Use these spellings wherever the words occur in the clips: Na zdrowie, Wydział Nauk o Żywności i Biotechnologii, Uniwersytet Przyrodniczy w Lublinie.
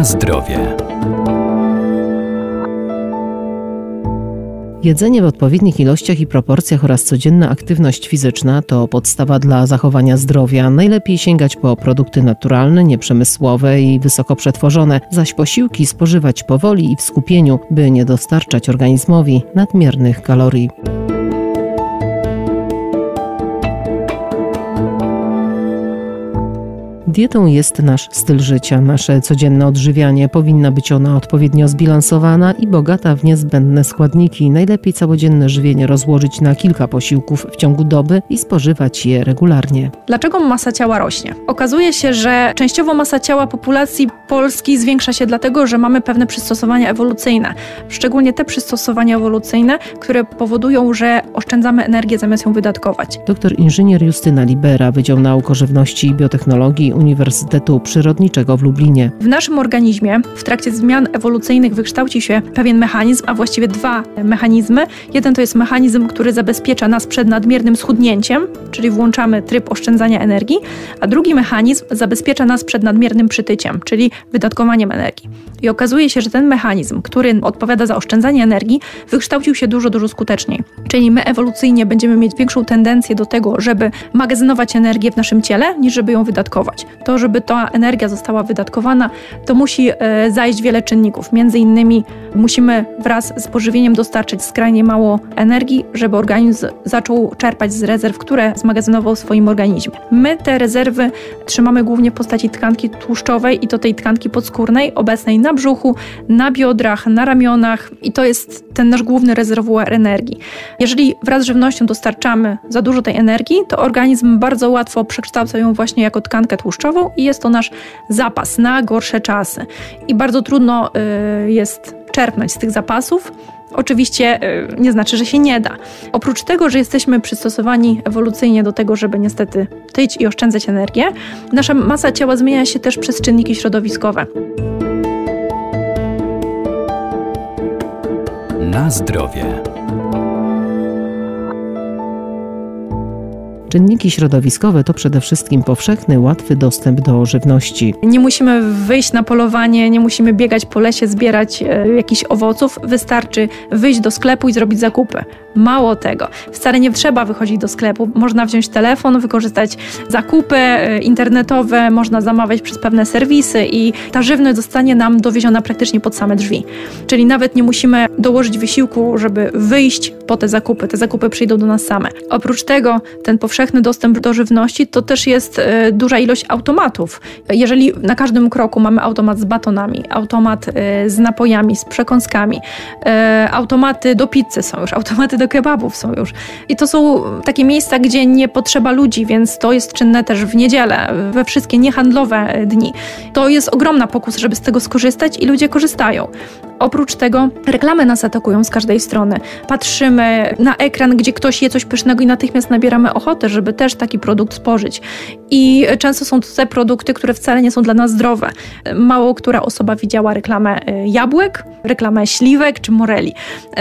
Na zdrowie. Jedzenie w odpowiednich ilościach i proporcjach oraz codzienna aktywność fizyczna to podstawa dla zachowania zdrowia. Najlepiej sięgać po produkty naturalne, nieprzemysłowe i wysoko przetworzone, zaś posiłki spożywać powoli i w skupieniu, by nie dostarczać organizmowi nadmiernych kalorii. Dietą jest nasz styl życia, nasze codzienne odżywianie. Powinna być ona odpowiednio zbilansowana i bogata w niezbędne składniki. Najlepiej całodzienne żywienie rozłożyć na kilka posiłków w ciągu doby i spożywać je regularnie. Dlaczego masa ciała rośnie? Okazuje się, że częściowo masa ciała populacji Polski zwiększa się dlatego, że mamy pewne przystosowania ewolucyjne. Szczególnie te przystosowania ewolucyjne, które powodują, że oszczędzamy energię zamiast ją wydatkować. Doktor inżynier Justyna Libera, Wydział Nauk o Żywności i Biotechnologii Uniwersytetu Przyrodniczego w Lublinie. W naszym organizmie w trakcie zmian ewolucyjnych wykształci się pewien mechanizm, a właściwie dwa mechanizmy. Jeden to jest mechanizm, który zabezpiecza nas przed nadmiernym schudnięciem, czyli włączamy tryb oszczędzania energii, a drugi mechanizm zabezpiecza nas przed nadmiernym przytyciem, czyli wydatkowaniem energii. I okazuje się, że ten mechanizm, który odpowiada za oszczędzanie energii, wykształcił się dużo skuteczniej. Czyli my ewolucyjnie będziemy mieć większą tendencję do tego, żeby magazynować energię w naszym ciele, niż żeby ją wydatkować. To, żeby ta energia została wydatkowana, to musi zajść wiele czynników. Między innymi musimy wraz z pożywieniem dostarczyć skrajnie mało energii, żeby organizm zaczął czerpać z rezerw, które zmagazynował w swoim organizmie. My te rezerwy trzymamy głównie w postaci tkanki tłuszczowej i to tej tkanki podskórnej, obecnej na brzuchu, na biodrach, na ramionach i to jest ten nasz główny rezerwuar energii. Jeżeli wraz z żywnością dostarczamy za dużo tej energii, to organizm bardzo łatwo przekształca ją właśnie jako tkankę tłuszczową i jest to nasz zapas na gorsze czasy. I bardzo trudno jest czerpnąć z tych zapasów. Oczywiście nie znaczy, że się nie da. Oprócz tego, że jesteśmy przystosowani ewolucyjnie do tego, żeby niestety tyć i oszczędzać energię, nasza masa ciała zmienia się też przez czynniki środowiskowe. Na zdrowie. Czynniki środowiskowe to przede wszystkim powszechny, łatwy dostęp do żywności. Nie musimy wyjść na polowanie, nie musimy biegać po lesie, zbierać jakichś owoców. Wystarczy wyjść do sklepu i zrobić zakupy. Mało tego, wcale nie trzeba wychodzić do sklepu. Można wziąć telefon, wykorzystać zakupy internetowe, można zamawiać przez pewne serwisy i ta żywność zostanie nam dowieziona praktycznie pod same drzwi. Czyli nawet nie musimy dołożyć wysiłku, żeby wyjść po te zakupy. Te zakupy przyjdą do nas same. Oprócz tego ten powszechny dostęp do żywności to też jest duża ilość automatów. Jeżeli na każdym kroku mamy automat z batonami, automat z napojami, z przekąskami, automaty do pizzy są już, automaty do kebabów są już. I to są takie miejsca, gdzie nie potrzeba ludzi, więc to jest czynne też w niedzielę, we wszystkie niehandlowe dni. To jest ogromna pokusa, żeby z tego skorzystać i ludzie korzystają. Oprócz tego reklamy nas atakują z każdej strony. Patrzymy na ekran, gdzie ktoś je coś pysznego i natychmiast nabieramy ochotę, żeby też taki produkt spożyć. I często są to te produkty, które wcale nie są dla nas zdrowe. Mało która osoba widziała reklamę jabłek, reklamę śliwek czy moreli.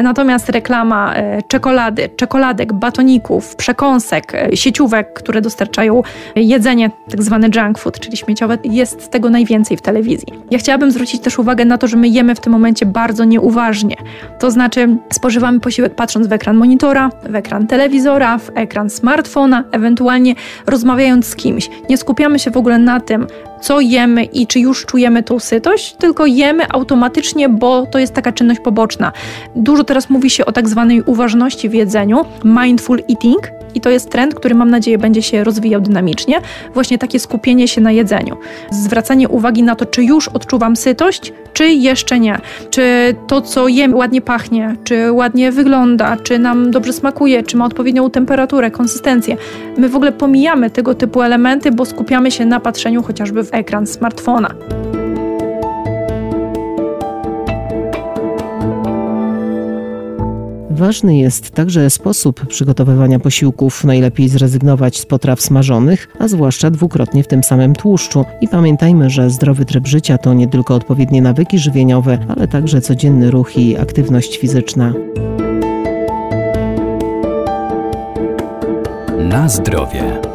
Natomiast reklama czekolady, czekoladek, batoników, przekąsek, sieciówek, które dostarczają jedzenie, tak zwane junk food, czyli śmieciowe, jest tego najwięcej w telewizji. Ja chciałabym zwrócić też uwagę na to, że my jemy w tym momencie bardzo nieuważnie. To znaczy spożywamy posiłek patrząc w ekran monitora, w ekran telewizora, w ekran smartfona, ewentualnie rozmawiając z kimś. Nie skupiamy się w ogóle na tym, co jemy i czy już czujemy tą sytość, tylko jemy automatycznie, bo to jest taka czynność poboczna. Dużo teraz mówi się o tak zwanej uważności w jedzeniu, mindful eating, i to jest trend, który mam nadzieję będzie się rozwijał dynamicznie. Właśnie takie skupienie się na jedzeniu. Zwracanie uwagi na to, czy już odczuwam sytość, czy jeszcze nie. Czy to, co jem, ładnie pachnie, czy ładnie wygląda, czy nam dobrze smakuje, czy ma odpowiednią temperaturę, konsystencję. My w ogóle pomijamy tego typu elementy, bo skupiamy się na patrzeniu chociażby w ekran smartfona. Ważny jest także sposób przygotowywania posiłków. Najlepiej zrezygnować z potraw smażonych, a zwłaszcza dwukrotnie w tym samym tłuszczu. I pamiętajmy, że zdrowy tryb życia to nie tylko odpowiednie nawyki żywieniowe, ale także codzienny ruch i aktywność fizyczna. Na zdrowie.